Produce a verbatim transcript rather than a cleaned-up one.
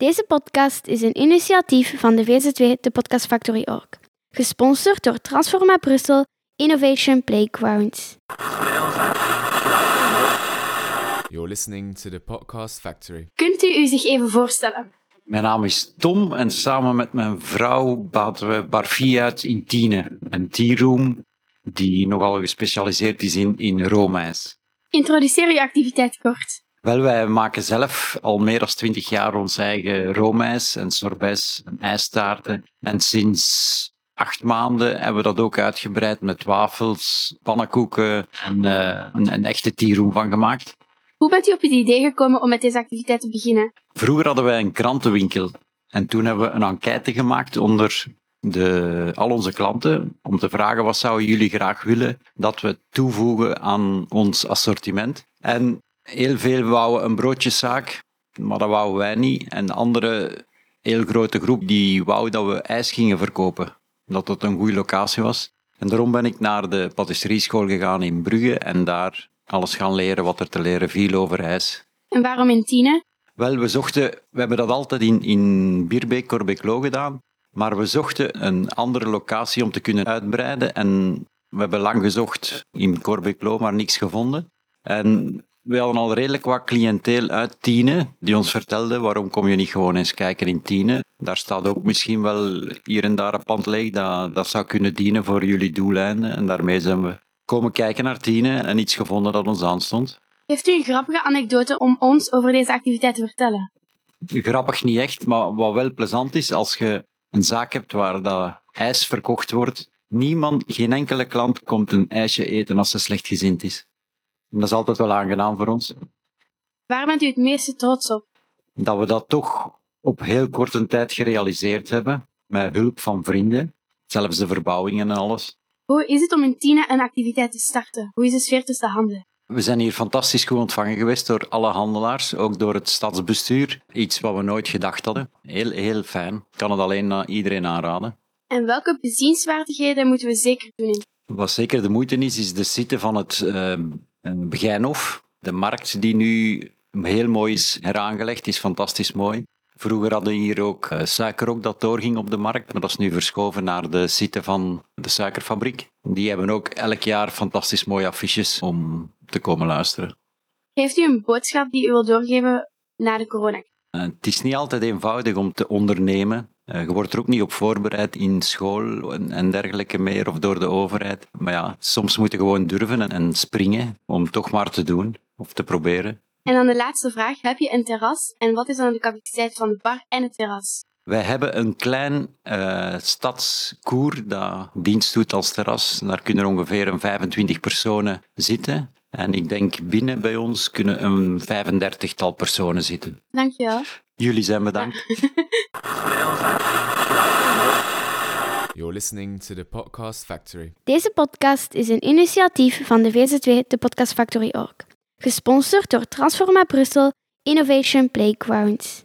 Deze podcast is een initiatief van de V Z W, de podcastfactory punt org. Gesponsord door Transforma Brussel, Innovation Playgrounds. You're listening to the Podcast Factory. Kunt u u zich even voorstellen? Mijn naam is Tom en samen met mijn vrouw baten we BarFie uit in Tienen, een tea room die nogal gespecialiseerd is in, in roomijs. Introduceer uw activiteit kort. Wel, wij maken zelf al meer dan twintig jaar ons eigen roomijs en sorbets en ijstaarten. En sinds acht maanden hebben we dat ook uitgebreid met wafels, pannenkoeken en uh, een, een echte tea room van gemaakt. Hoe bent u op het idee gekomen om met deze activiteit te beginnen? Vroeger hadden wij een krantenwinkel en toen hebben we een enquête gemaakt onder de, al onze klanten om te vragen wat zouden jullie graag willen dat we toevoegen aan ons assortiment. En heel veel wouden een broodjeszaak, maar dat wouden wij niet. En de andere heel grote groep die wou dat we ijs gingen verkopen, dat dat een goede locatie was. En daarom ben ik naar de patisserie-school gegaan in Brugge en daar alles gaan leren wat er te leren viel over ijs. En waarom in Tienen? Wel, we zochten, we hebben dat altijd in, in Bierbeek, Korbeek-Lo gedaan, maar we zochten een andere locatie om te kunnen uitbreiden en we hebben lang gezocht in Korbeek-Lo, maar niks gevonden. En we hadden al redelijk wat cliënteel uit Tienen die ons vertelden waarom kom je niet gewoon eens kijken in Tienen. Daar staat ook misschien wel hier en daar een pand leeg dat, dat zou kunnen dienen voor jullie doeleinden en daarmee zijn we komen kijken naar Tienen en iets gevonden dat ons aanstond. Heeft u een grappige anekdote om ons over deze activiteit te vertellen? Grappig niet echt, maar wat wel plezant is, als je een zaak hebt waar dat ijs verkocht wordt, niemand, geen enkele klant komt een ijsje eten als ze slechtgezind is. En dat is altijd wel aangenaam voor ons. Waar bent u het meeste trots op? Dat we dat toch op heel korte tijd gerealiseerd hebben, met hulp van vrienden, zelfs de verbouwingen en alles. Hoe is het om in Tienen een activiteit te starten? Hoe is de sfeer tussen de handen? We zijn hier fantastisch goed ontvangen geweest door alle handelaars, ook door het stadsbestuur. Iets wat we nooit gedacht hadden. Heel, heel fijn. Ik kan het alleen iedereen aanraden. En welke bezienswaardigheden moeten we zeker doen? Wat zeker de moeite is, is de site van het uh, Begijnhof. De markt die nu heel mooi is heraangelegd, is fantastisch mooi. Vroeger hadden we hier ook suikerrok dat doorging op de markt, maar dat is nu verschoven naar de site van de suikerfabriek. Die hebben ook elk jaar fantastisch mooie affiches om te komen luisteren. Heeft u een boodschap die u wilt doorgeven na de corona? Het is niet altijd eenvoudig om te ondernemen. Je wordt er ook niet op voorbereid in school en dergelijke meer of door de overheid. Maar ja, soms moet je gewoon durven en springen om toch maar te doen of te proberen. En dan de laatste vraag, heb je een terras? En wat is dan de capaciteit van de bar en het terras? Wij hebben een klein uh, stadskoer dat dienst doet als terras. Daar kunnen ongeveer een vijfentwintig personen zitten. En ik denk binnen bij ons kunnen een vijfendertigtal personen zitten. Dankjewel. Jullie zijn bedankt. You're listening to the Podcast Factory. Deze podcast is een initiatief van de V Z W, de podcastfactory punt org. Gesponsord door Transforma Brussel, Innovation Playgrounds.